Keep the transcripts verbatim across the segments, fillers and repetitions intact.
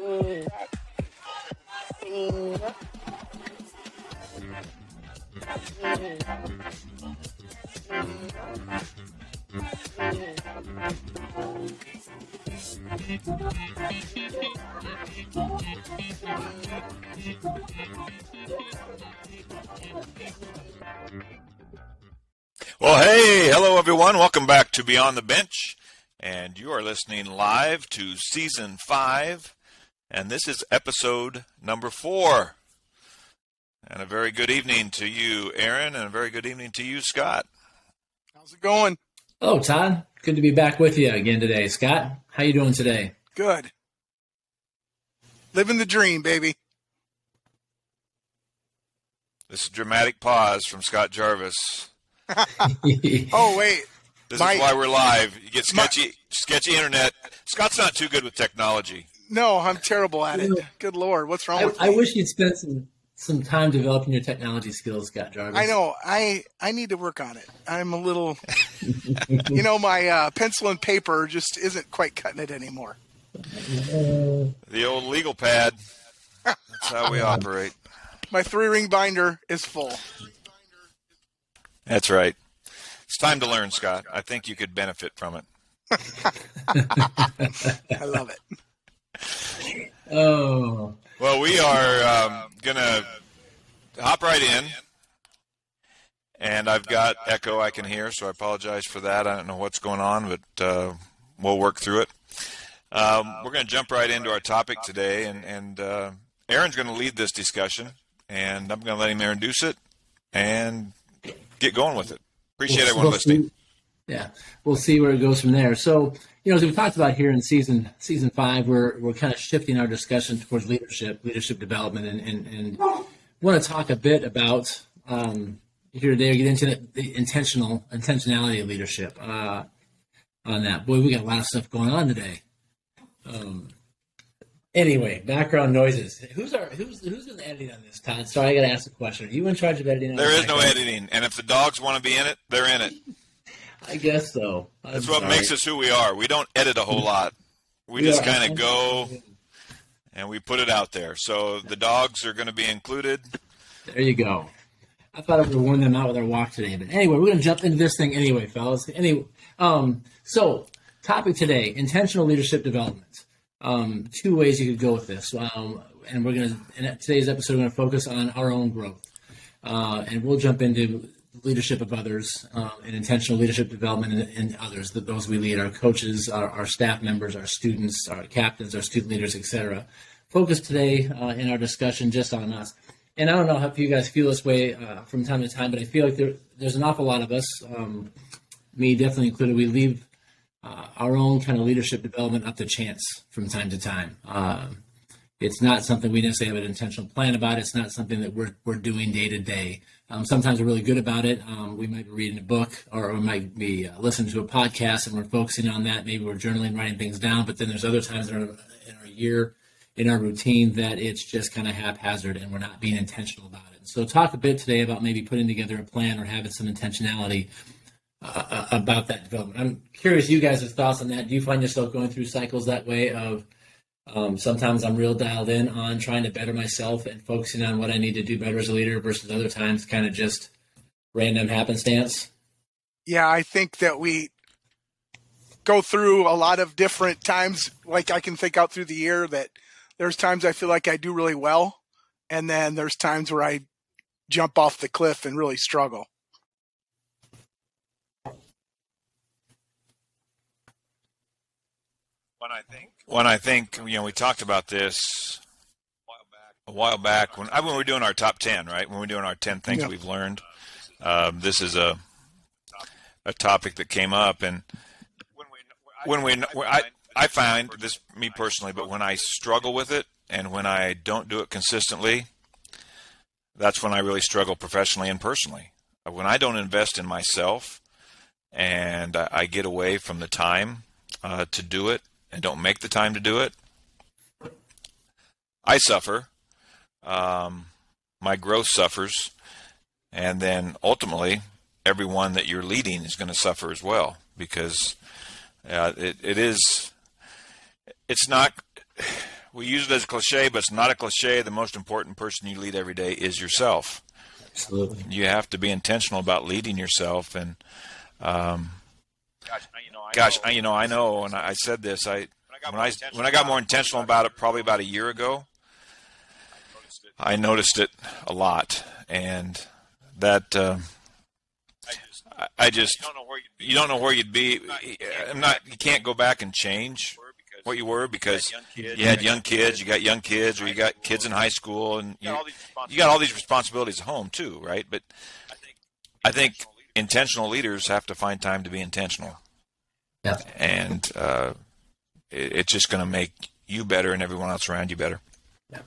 Well, hey, hello, everyone. Welcome back to Beyond the Bench. And you are listening live to Season five, and this is Episode number four. And a very good evening to you, Aaron, and a very good evening to you, Scott. How's it going? Oh, Todd, good to be back with you again today. Scott, how you doing today? Good. Living the dream, baby. This is a dramatic pause from Scott Jarvis. Oh, wait. This my, is why we're live. You get sketchy, my, sketchy internet. Scott's not too good with technology. No, I'm terrible at it. Good Lord, what's wrong I, with me? I wish you'd spend some, some time developing your technology skills, Scott Jarvis. I know. I, I need to work on it. I'm a little, you know, my uh, pencil and paper just isn't quite cutting it anymore. The old legal pad. That's how we operate. My three-ring binder is full. That's right. It's time to learn, Scott. I think you could benefit from it. I love it. Oh. Well, we are um, going to hop right in. And I've got echo I can hear, so I apologize for that. I don't know what's going on, but uh, we'll work through it. Um, we're going to jump right into our topic today. And, and uh, Aaron's going to lead this discussion. And I'm going to let him introduce it and get going with it. Appreciate everyone we'll listening. See, yeah, we'll see where it goes from there. So, you know, as we've talked about here in season season five, we're we're kind of shifting our discussion towards leadership, leadership development, and and, and want to talk a bit about um, here today. Get into the intentional intentionality of leadership uh, on that. Boy, we got a lot of stuff going on today. Um, anyway, background noises. Who's our who's who's in the editing on this, Todd? Sorry, I got to ask a question. Are you in charge of editing? There is no editing, and if the dogs want to be in it, they're in it. I guess so. I'm That's what sorry. makes us who we are. We don't edit a whole lot. We, we just kind of go and we put it out there. So the dogs are going to be included. There you go. I thought I would warn them out with our walk today, but anyway, we're going to jump into this thing anyway, fellas. Anyway, um, so topic today: intentional leadership development. Um, two ways you could go with this, um, and we're going to. In today's episode, we're going to focus on our own growth, uh, and we'll jump into leadership of others uh, and intentional leadership development in, in others, the, those we lead, our coaches, our, our staff members, our students, our captains, our student leaders, et cetera. Focus today uh, in our discussion just on us, and I don't know if you guys feel this way uh, from time to time, but I feel like there, there's an awful lot of us, um, me definitely included, we leave. Uh, our own kind of leadership development up to chance from time to time. Uh, it's not something we necessarily have an intentional plan about. It's not something that we're we're doing day to day. Um, sometimes we're really good about it. Um, we might be reading a book, or we might be uh, listening to a podcast, and we're focusing on that. Maybe we're journaling, writing things down. But then there's other times in our, in our year, in our routine, that it's just kind of haphazard, and we're not being intentional about it. So talk a bit today about maybe putting together a plan or having some intentionality Uh, about that development. I'm curious you guys' thoughts on that. Do you find yourself going through cycles that way of um, sometimes I'm real dialed in on trying to better myself and focusing on what I need to do better as a leader versus other times kind of just random happenstance? Yeah, I think that we go through a lot of different times. Like I can think out through the year that there's times I feel like I do really well, and then there's times where I jump off the cliff and really struggle. When I think, when I think, you know, we talked about this a while back, a while back when I, when we were doing our top ten, right? When we were doing our ten things yeah. we've learned, um, this is a a topic that came up, and when we, when we, when I, I find this me personally, but when I struggle with it and when I don't do it consistently, that's when I really struggle professionally and personally. When I don't invest in myself and I, I get away from the time uh, to do it. And don't make the time to do it, I suffer. Um, my growth suffers. And then ultimately, everyone that you're leading is going to suffer as well, because uh, it, it is, it's not, we use it as a cliche, but it's not a cliche. The most important person you lead every day is yourself. Absolutely. You have to be intentional about leading yourself. And um, gosh, you know, I gosh, know. I, you know, I know. And I said this. I when I when I got more intentional about it, probably about a year ago, I noticed it a lot, and that. Uh, I just, you don't know where you'd be. You don't know where you'd be. I'm not, you can't go back and change what you were because you had young kids, you got young kids, or you got kids in high school, and you, you got all these responsibilities at home too, right? But I think intentional leaders have to find time to be intentional. Yeah. And uh, it, it's just going to make you better and everyone else around you better. Yeah.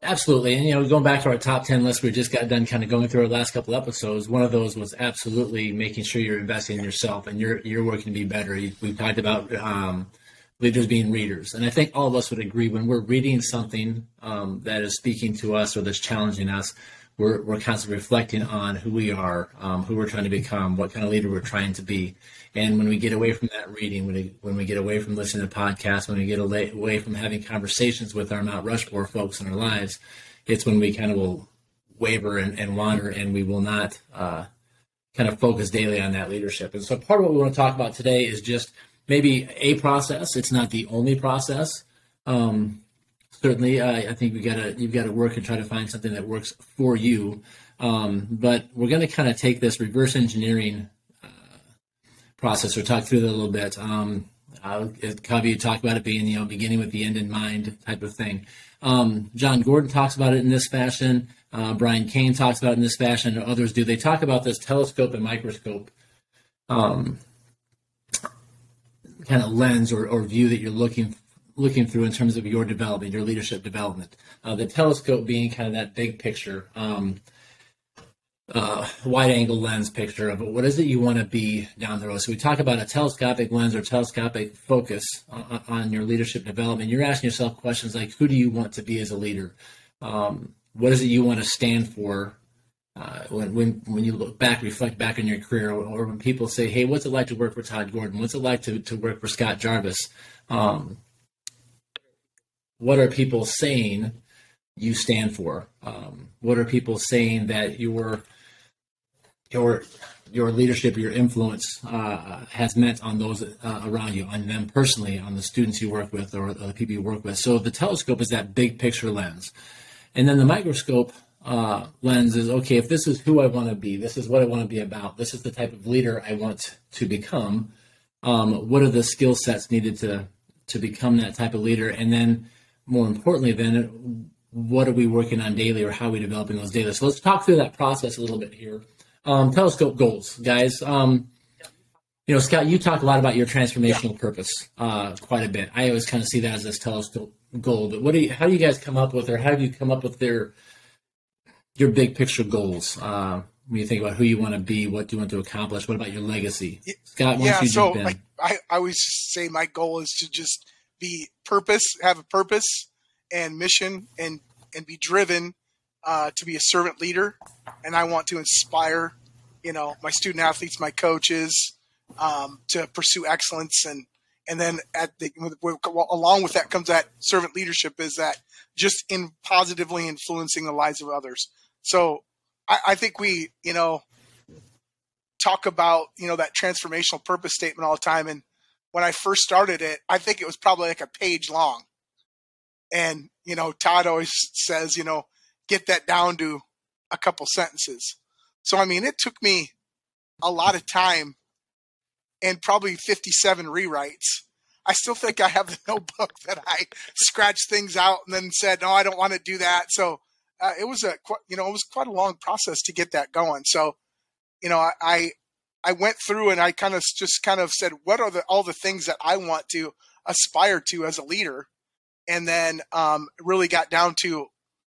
Absolutely. And, you know, going back to our top ten list, we just got done kind of going through our last couple episodes. One of those was absolutely making sure you're investing in yourself and you're, you're working to be better. We've talked about um, leaders being readers. And I think all of us would agree when we're reading something um, that is speaking to us or that's challenging us, we're, we're constantly reflecting on who we are, um, who we're trying to become, what kind of leader we're trying to be. And when we get away from that reading, when we, when we get away from listening to podcasts, when we get away from having conversations with our Mount Rushmore folks in our lives, it's when we kind of will waver and, and wander, and we will not uh, kind of focus daily on that leadership. And so part of what we want to talk about today is just maybe a process. It's not the only process. Um, Certainly, I, I think we gotta, you've got to work and try to find something that works for you. Um, but we're going to kind of take this reverse engineering uh, process or talk through that a little bit. Um, I'll, Covey talked about it being, you know, beginning with the end in mind type of thing. Um, John Gordon talks about it in this fashion. Uh, Brian Kane talks about it in this fashion, and others do. They talk about this telescope and microscope um, kind of lens or, or view that you're looking for. looking through in terms of your development, your leadership development, uh, the telescope being kind of that big picture, um, uh, wide angle lens picture of what is it you want to be down the road. So we talk about a telescopic lens or telescopic focus on, on your leadership development. You're asking yourself questions like, who do you want to be as a leader? Um, what is it you want to stand for? Uh, when, when when you look back, reflect back on your career, or, or when people say, hey, what's it like to work for Todd Gordon? What's it like to, to work for Scott Jarvis? Um, What are people saying you stand for? Um, what are people saying that your your your leadership, your influence uh, has meant on those uh, around you, on them personally, on the students you work with or, or the people you work with? So the telescope is that big picture lens. And then the microscope uh, lens is, okay, if this is who I want to be, this is what I want to be about, this is the type of leader I want to become, um, what are the skill sets needed to, to become that type of leader? And then more importantly, then, what are we working on daily, or how are we developing those daily? So let's talk through that process a little bit here. Um, telescope goals, guys. Um, you know, Scott, you talk a lot about your transformational yeah. purpose uh, quite a bit. I always kind of see that as this telescope goal. But what do you? How do you guys come up with, or how do you come up with their your big picture goals? Uh, when you think about who you want to be, what do you want to accomplish, what about your legacy? Scott, why yeah, don't you so jump in? Like, I, I always say my goal is to just be purpose, have a purpose and mission, and, and be driven uh, to be a servant leader. And I want to inspire, you know, my student athletes, my coaches um, to pursue excellence. And, and then at the, along with that comes that servant leadership, is that just in positively influencing the lives of others. So I, I think we, you know, talk about, you know, that transformational purpose statement all the time. And when I first started it, I think it was probably like a page long. And, you know, Todd always says, you know, get that down to a couple sentences. So, I mean, it took me a lot of time and probably fifty-seven rewrites. I still think I have the notebook that I scratched things out and then said, no, I don't want to do that. So uh, it was a, you know, it was quite a long process to get that going. So, you know, I, I went through and I kind of just kind of said, what are the, all the things that I want to aspire to as a leader? And then um, really got down to,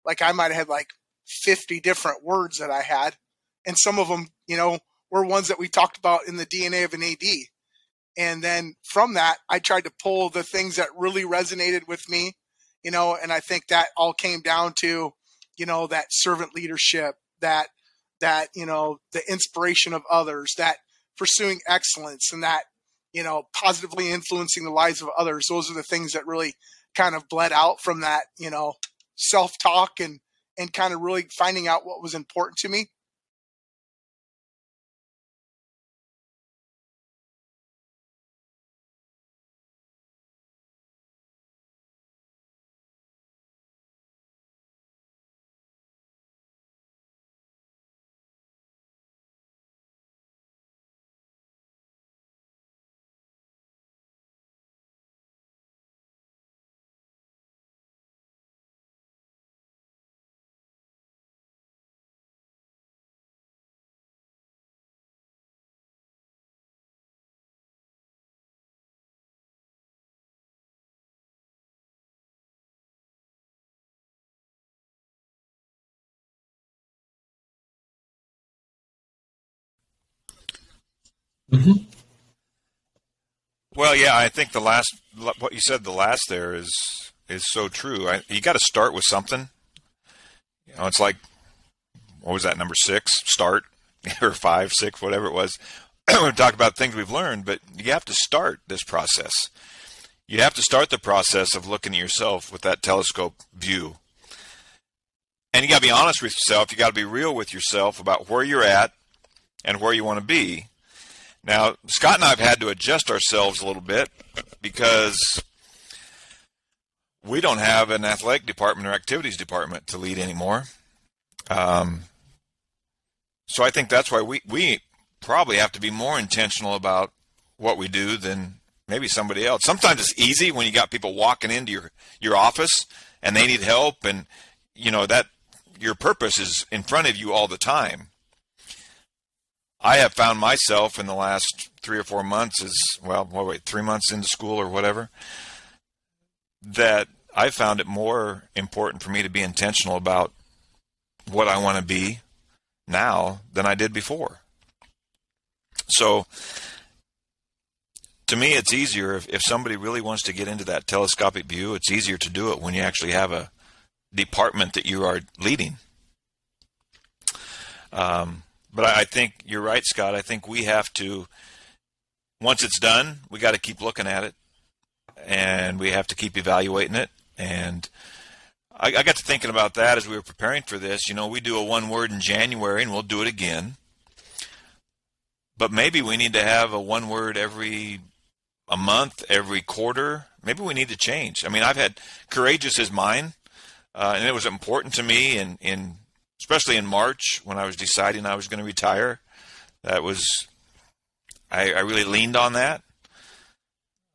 like, I might have had like fifty different words that I had. And some of them, you know, were ones that we talked about in the D N A of an A D. And then from that, I tried to pull the things that really resonated with me, you know, and I think that all came down to, you know, that servant leadership, that, that, you know, the inspiration of others, that pursuing excellence, and that, you know, positively influencing the lives of others. Those are the things that really kind of bled out from that, you know, self-talk and, and kind of really finding out what was important to me. Mm-hmm. Well, yeah, I think the last what you said, the last there is is so true. I, you got to start with something. You know, it's like, what was that, number six? Start or five, six, whatever it was. We talked about things we've learned, but you have to start this process. You have to start the process of looking at yourself with that telescope view, and you got to be honest with yourself. You got to be real with yourself about where you're at and where you want to be. Now, Scott and I have had to adjust ourselves a little bit because we don't have an athletic department or activities department to lead anymore. Um, so I think that's why we, we probably have to be more intentional about what we do than maybe somebody else. Sometimes it's easy when you got people walking into your, your office and they need help, and you know that your purpose is in front of you all the time. I have found myself in the last three or four months is, well, what, wait, three months into school or whatever, that I found it more important for me to be intentional about what I want to be now than I did before. So to me, it's easier if, if somebody really wants to get into that telescopic view, it's easier to do it when you actually have a department that you are leading. Um, But I think you're right, Scott. I think we have to, once it's done, we got to keep looking at it, and we have to keep evaluating it. And I, I got to thinking about that as we were preparing for this. You know, we do a one word in January, and we'll do it again. But maybe we need to have a one word every a month, every quarter. Maybe we need to change. I mean, I've had courageous is mine, uh, and it was important to me in in. Especially in March when I was deciding I was going to retire. That was, I, I really leaned on that.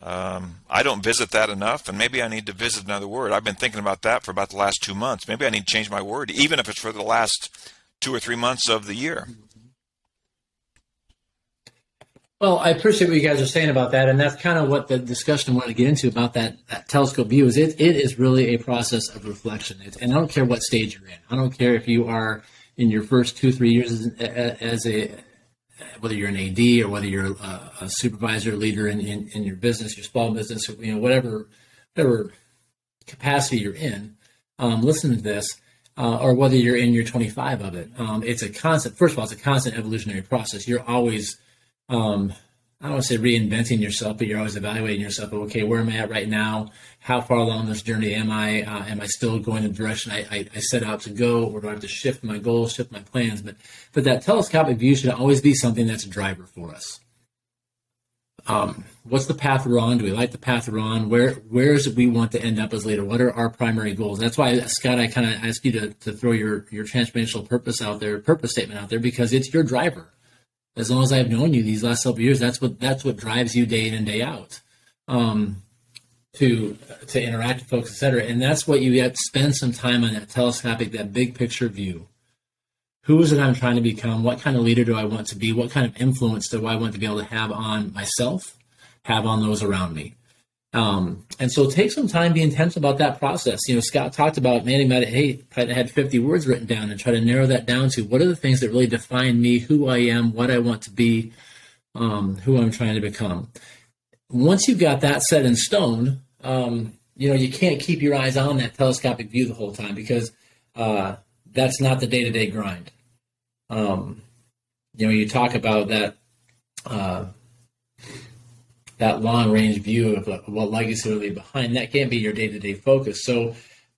Um, I don't visit that enough, and maybe I need to visit another word. I've been thinking about that for about the last two months. Maybe I need to change my word, even if it's for the last two or three months of the year. Well, I appreciate what you guys are saying about that, and that's kind of what the discussion I wanted to get into about that, that telescope view is it, it is really a process of reflection, it's, and I don't care what stage you're in. I don't care if you are in your first two, three years as, as a, whether you're an A D or whether you're a, a supervisor, leader in, in, in your business, your small business, you know, whatever, whatever capacity you're in, um, listen to this. Uh, or whether you're in year twenty-five of it. Um, it's a constant, first of all, it's a constant evolutionary process. You're always Um, I don't want to say reinventing yourself, but you're always evaluating yourself. Okay, where am I at right now? How far along this journey am I? Uh, am I still going in the direction I, I, I set out to go, or do I have to shift my goals, shift my plans? But but that telescopic view should always be something that's a driver for us. Um, what's the path we're on? Do we like the path we're on? Where where is it we want to end up as leader? What are our primary goals? That's why, Scott, I kind of asked you to to throw your your transformational purpose out there, purpose statement out there, because it's your driver. As long as I've known you these last couple of years, that's what that's what drives you day in and day out, um, to to interact with folks, et cetera. And that's what you have to spend some time on, that telescopic, that big picture view. Who is it I'm trying to become? What kind of leader do I want to be? What kind of influence do I want to be able to have on myself, have on those around me? Um, and so take some time, be intentional about that process. You know, Scott talked about, man, he might have, hey, I had fifty words written down and try to narrow that down to what are the things that really define me, who I am, what I want to be, um, who I'm trying to become. Once you've got that set in stone, um, you know, you can't keep your eyes on that telescopic view the whole time, because uh, that's not the day-to-day grind. Um, you know, you talk about that, uh, that long range view of what legacy will leave behind. That can't be your day-to-day focus. So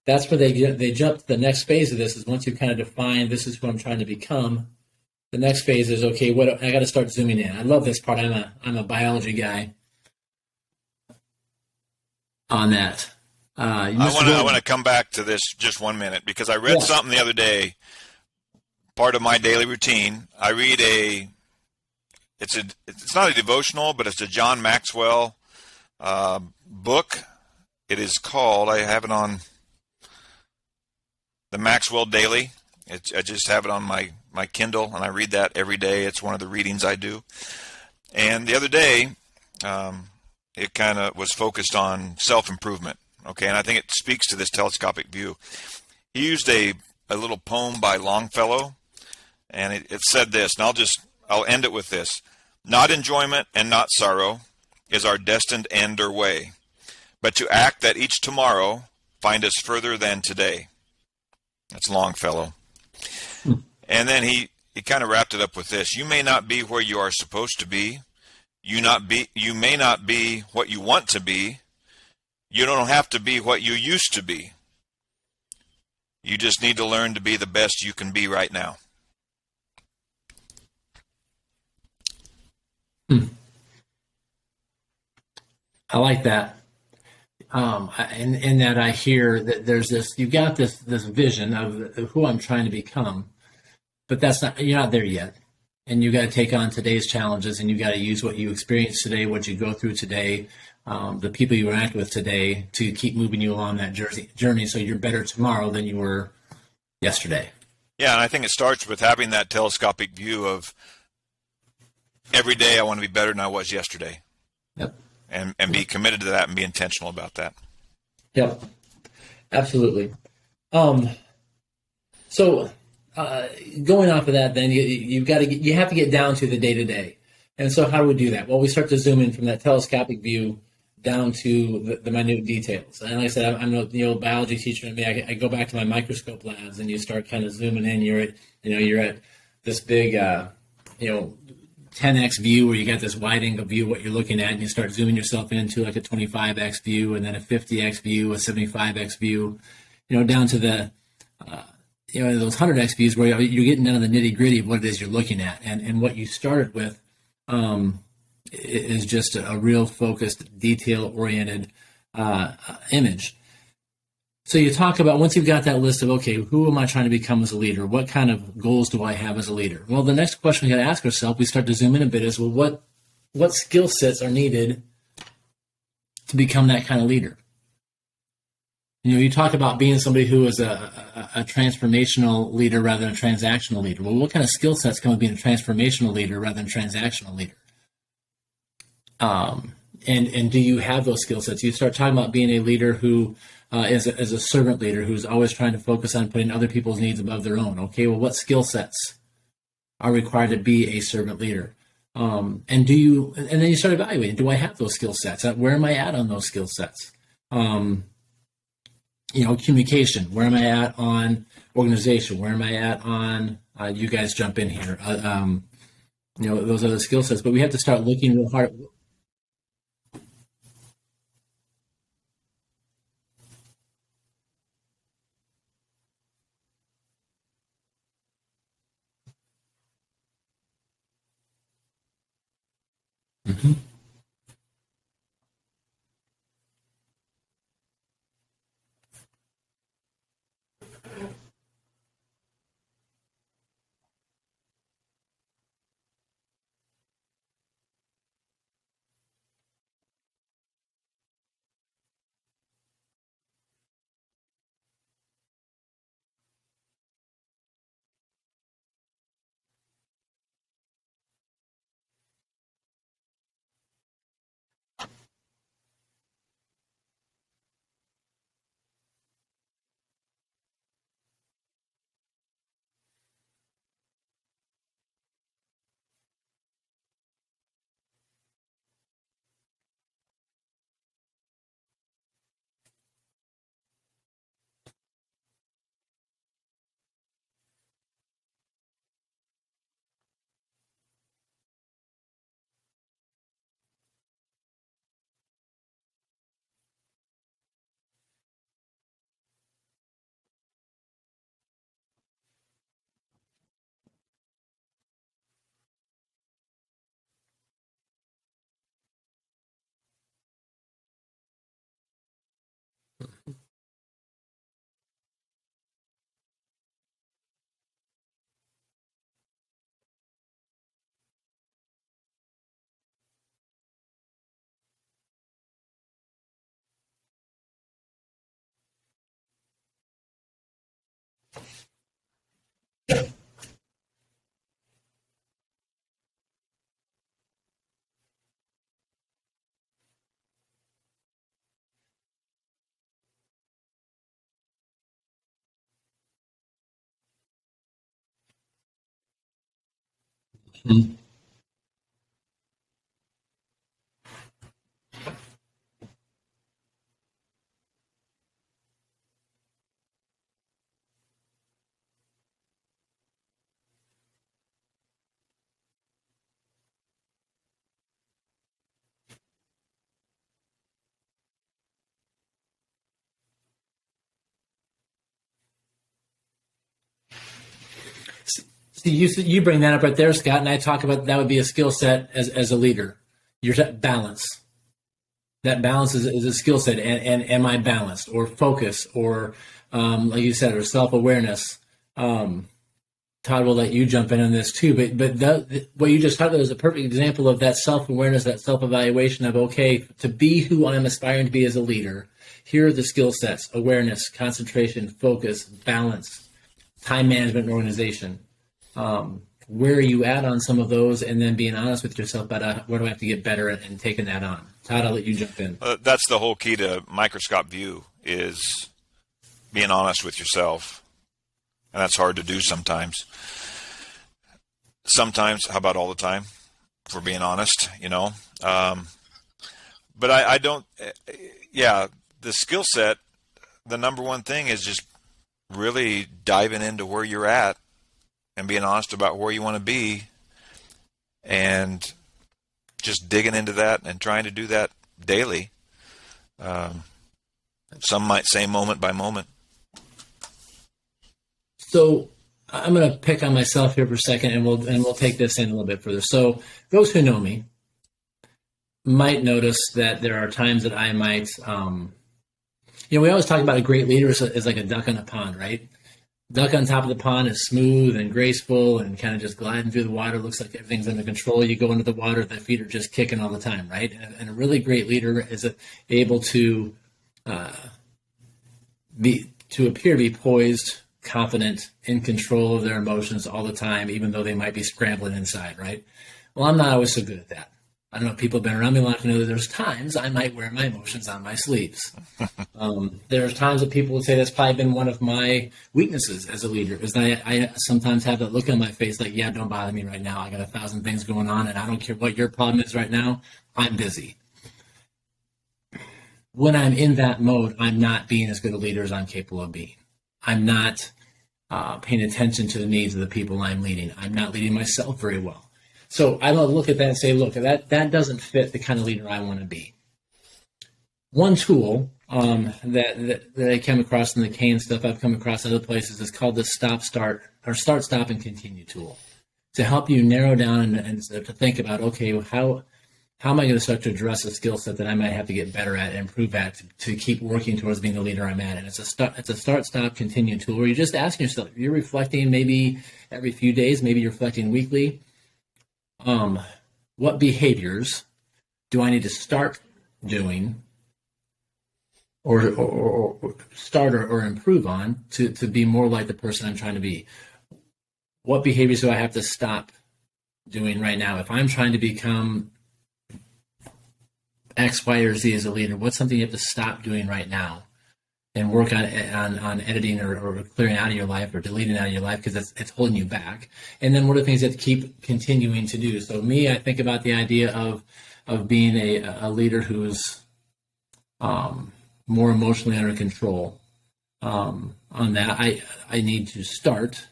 that's where they get, they jump to the next phase of this, is once you've kind of defined, this is who I'm trying to become. The next phase is, okay, what I got to start zooming in. I love this part. I'm a, I'm a biology guy on that. Uh, I want to, I want to come back to this just one minute, because I read yeah. something the other day, part of my daily routine. I read a, it's a, it's not a devotional, but it's a John Maxwell uh, book. It is called, I have it on the Maxwell Daily. It, I just have it on my, my Kindle, and I read that every day. It's one of the readings I do. And the other day, um, it kind of was focused on self-improvement. Okay, and I think it speaks to this telescopic view. He used a, a little poem by Longfellow, and it, it said this, and I'll just, I'll end it with this. Not enjoyment and not sorrow is our destined end or way, but to act that each tomorrow find us further than today. That's Longfellow. And then he, he kind of wrapped it up with this. You may not be where you are supposed to be. You not be, you may not be what you want to be. You don't have to be what you used to be. You just need to learn to be the best you can be right now. Hmm. I like that. Um, in, in that I hear that there's this, you've got this, this vision of who I'm trying to become, but that's not, you're not there yet. And you got to take on today's challenges, and you got to use what you experience today, what you go through today, Um, the people you interact with today, to keep moving you along that journey, so you're better tomorrow than you were yesterday. Yeah, and I think it starts with having that telescopic view of every day I want to be better than I was yesterday. Yep. And, and be committed to that and be intentional about that. Yep, absolutely. Um, so uh, going off of that, then you, you've got to get, you have to get down to the day-to-day. And so how do we do that? Well, we start to zoom in from that telescopic view down to the, the minute details. And like I said, I'm, I'm the old biology teacher in me. I, I go back to my microscope labs, and you start kind of zooming in. You're at, you know, you're at this big, uh, you know, ten X view, where you got this wide angle view of what you're looking at, and you start zooming yourself into like a twenty-five X view, and then a fifty X view, a seventy-five X view, you know, down to the, uh, you know, those one hundred X views, where you're getting down to the nitty gritty of what it is you're looking at, and, and what you started with. Um, is just a, a real focused, detail-oriented uh, image. So you talk about, once you've got that list of, okay, who am I trying to become as a leader? What kind of goals do I have as a leader? Well, the next question we got to ask ourselves, we start to zoom in a bit, is, well, what what skill sets are needed to become that kind of leader? You know, you talk about being somebody who is a, a, a transformational leader rather than a transactional leader. Well, what kind of skill sets come with being a transformational leader rather than a transactional leader? Um, and, and do you have those skill sets? You start talking about being a leader who uh, is, a, is a servant leader, who's always trying to focus on putting other people's needs above their own. Okay, well, what skill sets are required to be a servant leader? Um, and do you, and then you start evaluating, do I have those skill sets? Where am I at on those skill sets? Um, You know, communication, where am I at on organization? Where am I at on, uh, you guys jump in here, uh, um, you know, those are the skill sets. But we have to start looking real hard. Mm-hmm. Mm-hmm. See, you, you bring that up right there, Scott, and I talk about that would be a skill set as, as a leader. Your balance. That balance is, is a skill set. And, and am I balanced or focused or, um, like you said, or self-awareness? Um, Todd will let you jump in on this too, but but that, what you just talked about is a perfect example of that self-awareness, that self-evaluation of, okay, to be who I'm aspiring to be as a leader, here are the skill sets: awareness, concentration, focus, balance, time management, and organization. Um, where are you at on some of those, and then being honest with yourself about uh, where do I have to get better at, and taking that on. Todd, I'll let you jump in. Uh, that's the whole key to microscope view, is being honest with yourself, and that's hard to do sometimes. Sometimes, how about all the time? For being honest, you know. Um, but I, I don't. Yeah, the skill set. The number one thing is just really diving into where you're at, and being honest about where you want to be, and just digging into that and trying to do that daily. Um, some might say moment by moment. So I'm going to pick on myself here for a second, and we'll, and we'll take this in a little bit further. So those who know me might notice that there are times that I might, um, you know, we always talk about a great leader is, is like a duck in a pond, right? Duck on top of the pond is smooth and graceful and kind of just gliding through the water. Looks like everything's under control. You go into the water, the feet are just kicking all the time, right? And, and a really great leader is able to uh, be to appear to be poised, confident, in control of their emotions all the time, even though they might be scrambling inside, right? Well, I'm not always so good at that. I don't know if people have been around me long enough to know that there's times I might wear my emotions on my sleeves. Um, there's times that people would say that's probably been one of my weaknesses as a leader, is that I, I sometimes have that look on my face like, yeah, don't bother me right now. I got a thousand things going on, and I don't care what your problem is right now. I'm busy. When I'm in that mode, I'm not being as good a leader as I'm capable of being. I'm not uh, paying attention to the needs of the people I'm leading. I'm not leading myself very well. So I don't look at that and say, look, that, that doesn't fit the kind of leader I want to be. One tool um, that, that, that I came across in the Kane stuff, I've come across other places, is called the stop, start, or start, stop, and continue tool, to help you narrow down and, and to think about, okay, well, how, how am I going to start to address a skill set that I might have to get better at and improve at to, to keep working towards being the leader I'm at? And it's a, start, it's a start, stop, continue tool where you're just asking yourself, you're reflecting maybe every few days, maybe you're reflecting weekly. Um, what behaviors do I need to start doing or, or, or, or start or, or improve on to, to be more like the person I'm trying to be? What behaviors do I have to stop doing right now? If I'm trying to become X, Y, or Z as a leader, what's something you have to stop doing right now and work on on, on editing or, or clearing out of your life or deleting out of your life, because it's, it's holding you back? And then what are the things that keep continuing to do? So me, I think about the idea of of being a, a leader who's um, more emotionally under control. Um, on that, I, I need to start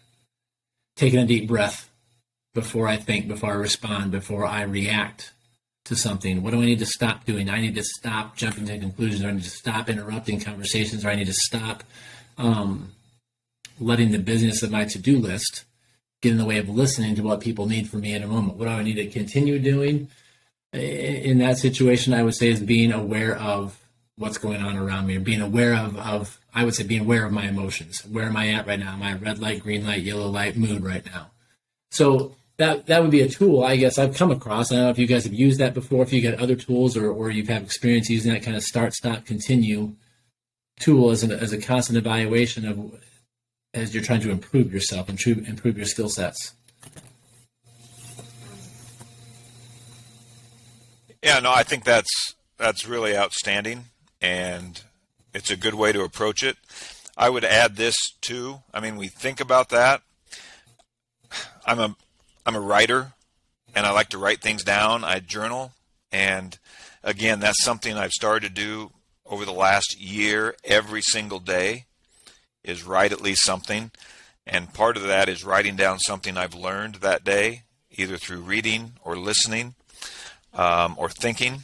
taking a deep breath before I think, before I respond, before I react to something. What do I need to stop doing? I need to stop jumping to conclusions, or I need to stop interrupting conversations, or I need to stop um, letting the business of my to-do list get in the way of listening to what people need from me in a moment. What do I need to continue doing? In that situation, I would say is being aware of what's going on around me, or being aware of, of I would say being aware of my emotions. Where am I at right now? Am I red light, green light, yellow light mood right now? So That that would be a tool, I guess, I've come across. I don't know if you guys have used that before, if you got other tools, or, or you've had experience using that kind of start, stop, continue tool as, an, as a constant evaluation of as you're trying to improve yourself and improve, improve your skill sets. Yeah, no, I think that's that's really outstanding, and it's a good way to approach it. I would add this too. I mean, we think about that. I'm a I'm a writer, and I like to write things down. I journal, and again, that's something I've started to do over the last year. Every single day is write at least something, and part of that is writing down something I've learned that day, either through reading or listening um, or thinking.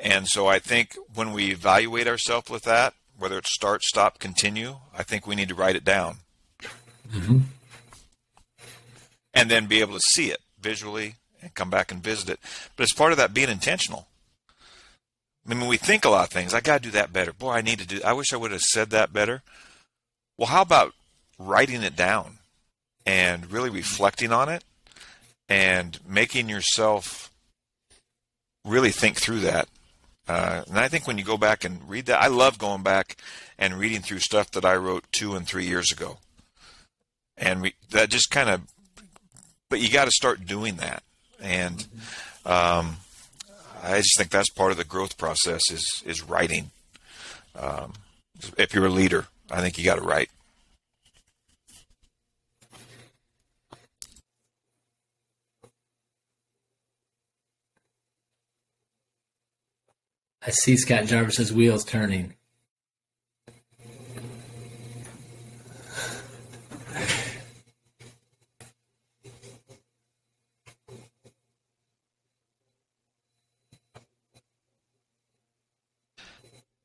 And so I think when we evaluate ourselves with that, whether it's start, stop, continue, I think we need to write it down. Mm-hmm. And then be able to see it visually and come back and visit it. But it's part of that being intentional. I mean, we think a lot of things. I got to do that better. Boy, I need to do, I wish I would have said that better. Well, how about writing it down and really reflecting on it and making yourself really think through that? Uh, and I think when you go back and read that, I love going back and reading through stuff that I wrote two and three years ago. And we, that just kind of, but you got to start doing that. And um, I just think that's part of the growth process is, is writing. Um, if you're a leader, I think you got to write. I see Scott Jarvis's wheels turning.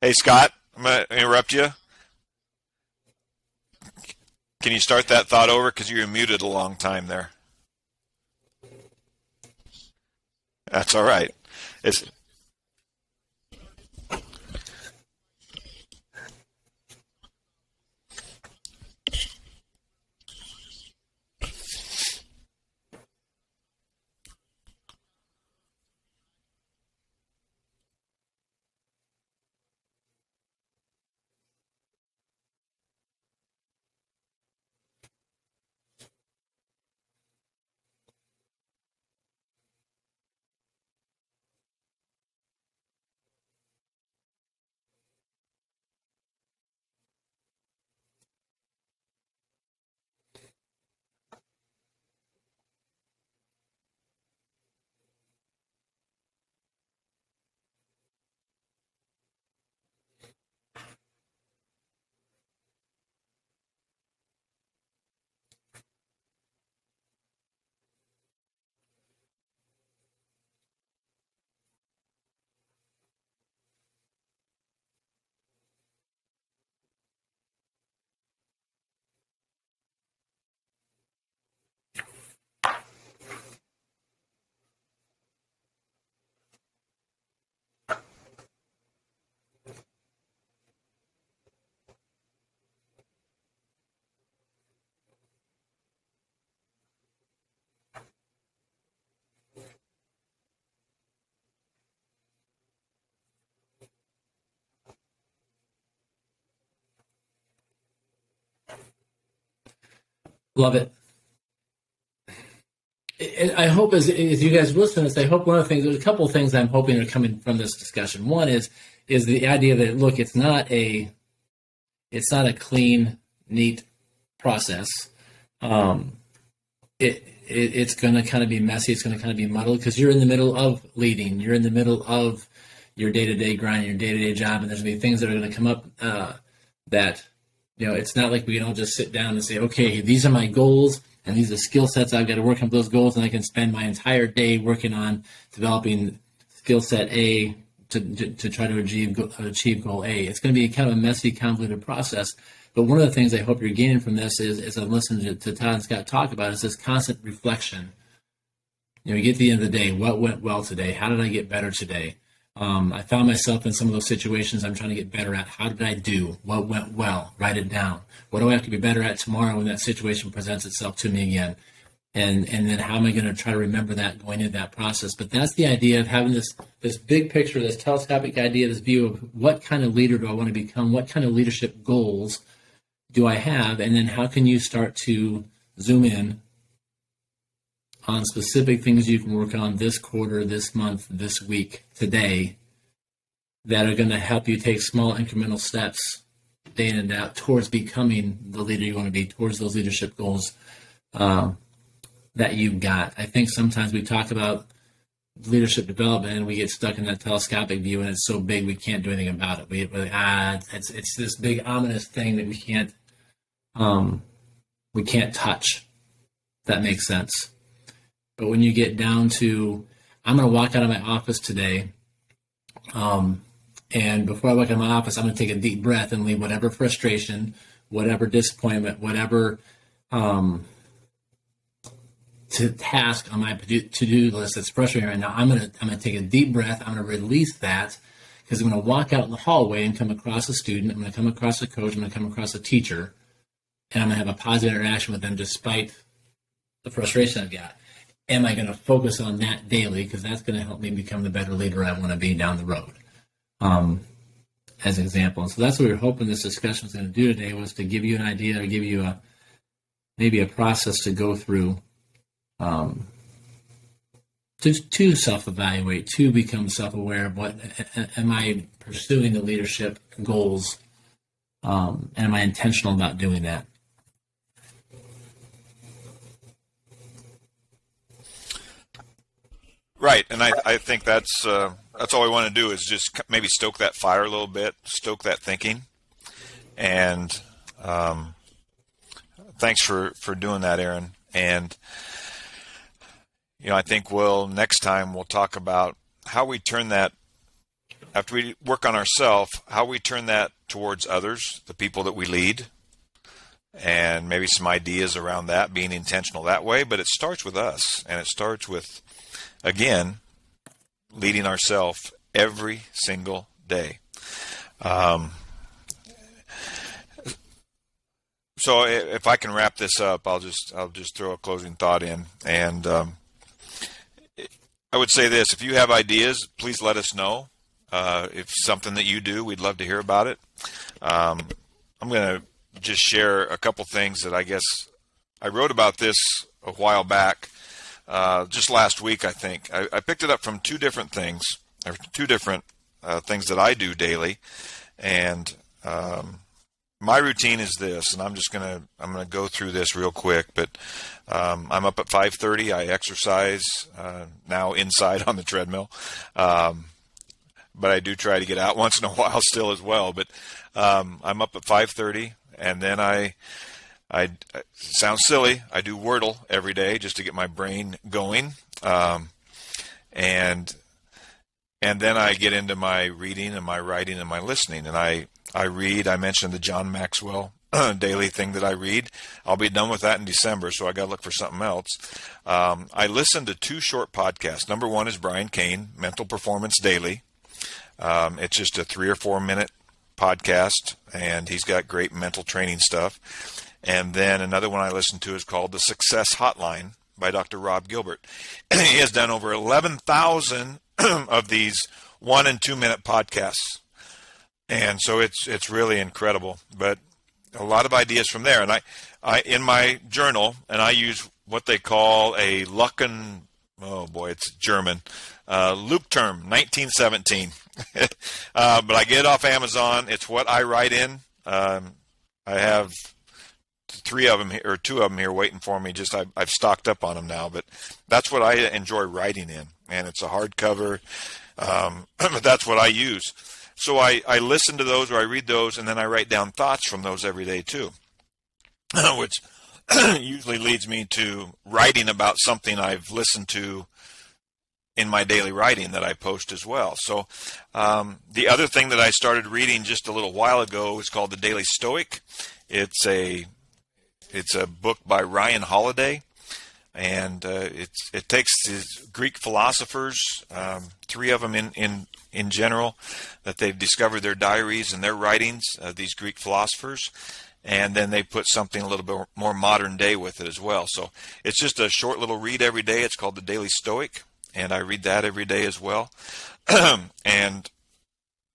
Hey, Scott, I'm going to interrupt you. Can you start that thought over? Because you were muted a long time there. That's all right. It's... Love it. And I hope as, as you guys listen to this, I hope one of the things, there's a couple of things I'm hoping are coming from this discussion. One is is the idea that, look, it's not a it's not a clean, neat process. Um, it, it it's going to kind of be messy. It's going to kind of be muddled because you're in the middle of leading. You're in the middle of your day-to-day grind, your day-to-day job, and there's going to be things that are going to come up uh, that – you know, it's not like we don't just sit down and say, okay, these are my goals and these are skill sets. I've got to work on those goals, and I can spend my entire day working on developing skill set A to, to, to try to achieve, achieve goal A. It's going to be kind of a messy, convoluted process. But one of the things I hope you're gaining from this is, as I'm listening to, to Todd and Scott talk about, is this constant reflection. You know, you get to the end of the day, what went well today? How did I get better today? Um, I found myself in some of those situations I'm trying to get better at. How did I do? What went well? Write it down. What do I have to be better at tomorrow when that situation presents itself to me again? And and then how am I going to try to remember that going into that process? But that's the idea of having this, this big picture, this telescopic idea, this view of what kind of leader do I want to become? What kind of leadership goals do I have? And then how can you start to zoom in on specific things you can work on this quarter, this month, this week, today, that are going to help you take small incremental steps day in and out towards becoming the leader you want to be, towards those leadership goals uh, that you've got. I think sometimes we talk about leadership development and we get stuck in that telescopic view, and it's so big we can't do anything about it. We ah, uh, it's it's this big ominous thing that we can't um we can't touch. If that makes sense. But when you get down to, I'm going to walk out of my office today, um, and before I walk out of my office, I'm going to take a deep breath and leave whatever frustration, whatever disappointment, whatever um, to task on my to-do list that's frustrating right now. I'm going to I'm going to take a deep breath. I'm going to release that, because I'm going to walk out in the hallway and come across a student. I'm going to come across a coach. I'm going to come across a teacher, and I'm going to have a positive interaction with them despite the frustration I've got. Am I going to focus on that daily? Because that's going to help me become the better leader I want to be down the road, um, as an example. And so that's what we were hoping this discussion was going to do today, was to give you an idea or give you a maybe a process to go through um, to, to self-evaluate, to become self-aware of what am I pursuing the leadership goals, um, and am I intentional about doing that? Right, and I, I think that's uh, that's all we want to do, is just maybe stoke that fire a little bit, stoke that thinking, and um, thanks for, for doing that, Aaron. And you know, I think we'll next time we'll talk about how we turn that, after we work on ourselves, how we turn that towards others, the people that we lead, and maybe some ideas around that, being intentional that way. But it starts with us, and it starts with, again, leading ourselves every single day. Um, so, if I can wrap this up, I'll just I'll just throw a closing thought in, and um, I would say this: if you have ideas, please let us know. Uh, if something that you do, we'd love to hear about it. Um, I'm going to just share a couple things that I guess I wrote about this a while back. Uh, just last week, I think I, I picked it up from two different things, or two different uh, things that I do daily. And um, my routine is this, and I'm just gonna I'm gonna go through this real quick. But um, I'm up at five thirty. I exercise uh, now inside on the treadmill, um, but I do try to get out once in a while still as well. But um, I'm up at five thirty, and then I. I, it sounds silly. I do Wordle every day just to get my brain going, um, and and then I get into my reading and my writing and my listening. And I I read. I mentioned the John Maxwell daily thing that I read. I'll be done with that in December, so I got to look for something else. Um, I listen to two short podcasts. Number one is Brian Kane, Mental Performance Daily. Um, it's just a three or four minute podcast, and he's got great mental training stuff. And then another one I listen to is called The Success Hotline by Doctor Rob Gilbert. He has done over eleven thousand of these one and two minute podcasts. And so it's it's really incredible, but a lot of ideas from there. And I, I in my journal, and I use what they call a Lucken, oh boy, it's German, uh, Lukterm, nineteen seventeen. uh, but I get it off Amazon. It's what I write in. Um, I have... three of them here, or two of them here waiting for me. Just I've, I've stocked up on them now, but that's what I enjoy writing in, and it's a hardcover. Um, that's what I use. So I, I listen to those, or I read those, and then I write down thoughts from those every day too, which usually leads me to writing about something I've listened to in my daily writing that I post as well. So um, the other thing that I started reading just a little while ago is called The Daily Stoic. It's a It's a book by Ryan Holiday, and uh, it's, it takes his Greek philosophers, um, three of them in, in, in general, that they've discovered their diaries and their writings, uh, these Greek philosophers, and then they put something a little bit more modern day with it as well. So it's just a short little read every day. It's called The Daily Stoic, and I read that every day as well, and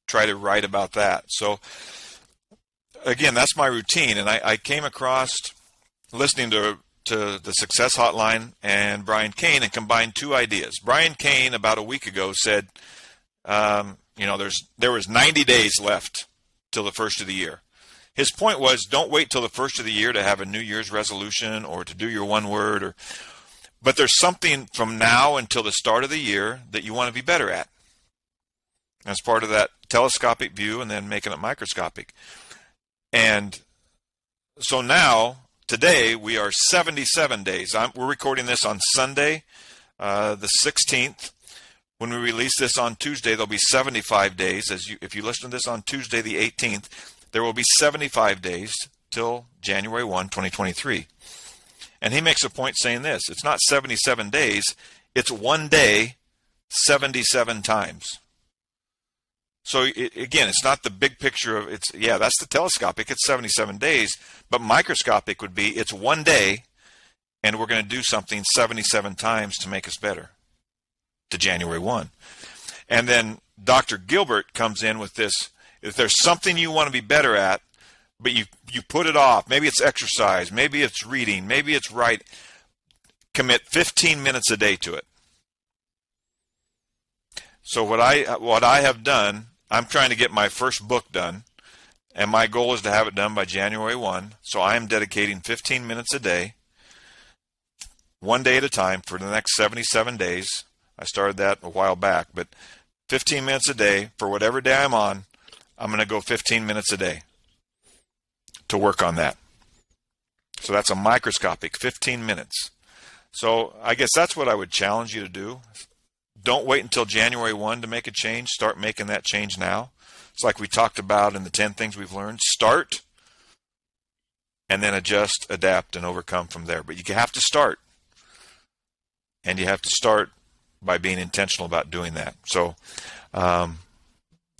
try to write about that. So again, that's my routine, and I, I came across... listening to to the Success Hotline and Brian Kane, and combined two ideas. Brian Kane about a week ago said, um, you know, there's there was ninety days left till the first of the year. His point was, don't wait till the first of the year to have a New Year's resolution or to do your one word, or But there's something from now until the start of the year that you want to be better at. That's part of that telescopic view and then making it microscopic. And so now, today, we are seventy-seven days. I'm, we're recording this on Sunday, uh, the sixteenth. When we release this on Tuesday, there'll be seventy-five days. As you, if you listen to this on Tuesday, the eighteenth, there will be seventy-five days till January first, twenty twenty-three. And he makes a point saying this. It's not seventy-seven days. It's one day seventy-seven times. So, it, again, it's not the big picture of it's. Yeah, that's the telescopic. It's seventy-seven days. But microscopic would be it's one day, and we're going to do something seventy-seven times to make us better to January first. And then Doctor Gilbert comes in with this. If there's something you want to be better at, but you, you put it off. Maybe it's exercise. Maybe it's reading. Maybe it's writing. Commit fifteen minutes a day to it. So what I what I have done, I'm trying to get my first book done, and my goal is to have it done by January first. So I am dedicating fifteen minutes a day, one day at a time, for the next seventy-seven days. I started that a while back, but fifteen minutes a day, for whatever day I'm on, I'm going to go fifteen minutes a day to work on that. So that's a microscopic, fifteen minutes. So I guess that's what I would challenge you to do. Don't wait until January first to make a change. Start making that change now. It's like we talked about in the ten things we've learned. Start, and then adjust, adapt, and overcome from there. But you have to start. And you have to start by being intentional about doing that. So um,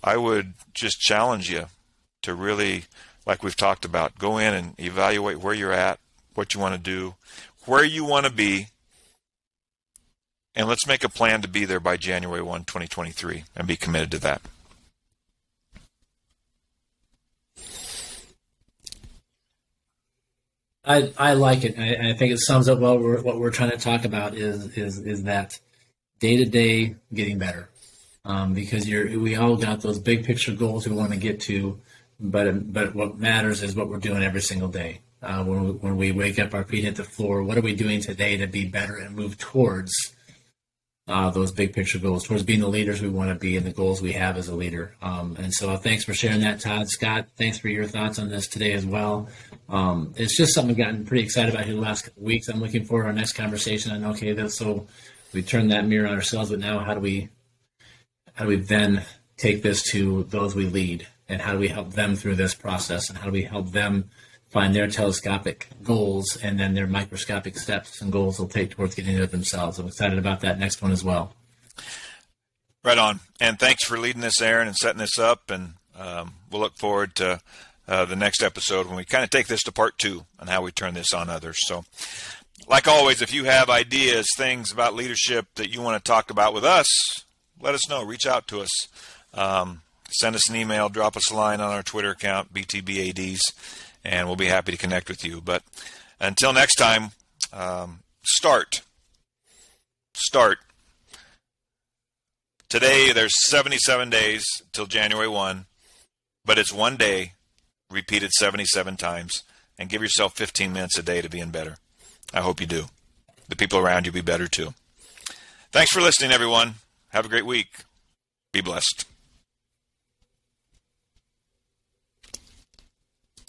I would just challenge you to really, like we've talked about, go in and evaluate where you're at, what you want to do, where you want to be, and let's make a plan to be there by January first, twenty twenty-three, and be committed to that. I, I like it. I, I think it sums up well we're, what we're trying to talk about is is, is that day-to-day getting better. Um, because you're, we all got those big picture goals we want to get to, but but what matters is what we're doing every single day. Uh, when, we, when we wake up, our feet hit the floor, what are we doing today to be better and move towards Uh, those big picture goals, towards being the leaders we want to be and the goals we have as a leader. Um, and so thanks for sharing that, Todd. Scott, thanks for your thoughts on this today as well. Um, it's just something we've gotten pretty excited about here the last couple of weeks. I'm looking forward to our next conversation on, okay, that's, so we turn that mirror on ourselves, but now how do we, how do we then take this to those we lead, and how do we help them through this process, and how do we help them find their telescopic goals and then their microscopic steps and goals they'll take towards getting there themselves. I'm excited about that next one as well. Right on. And thanks for leading this, Aaron, and setting this up. And um, we'll look forward to uh, the next episode when we kind of take this to part two on how we turn this on others. So like always, if you have ideas, things about leadership that you want to talk about with us, let us know. Reach out to us. Um, send us an email. Drop us a line on our Twitter account, B T B A Ds. And we'll be happy to connect with you. But until next time, um, start. Start. Today, there's seventy-seven days till January first, but it's one day repeated seventy-seven times. And give yourself fifteen minutes a day to being better. I hope you do. The people around you be better, too. Thanks for listening, everyone. Have a great week. Be blessed.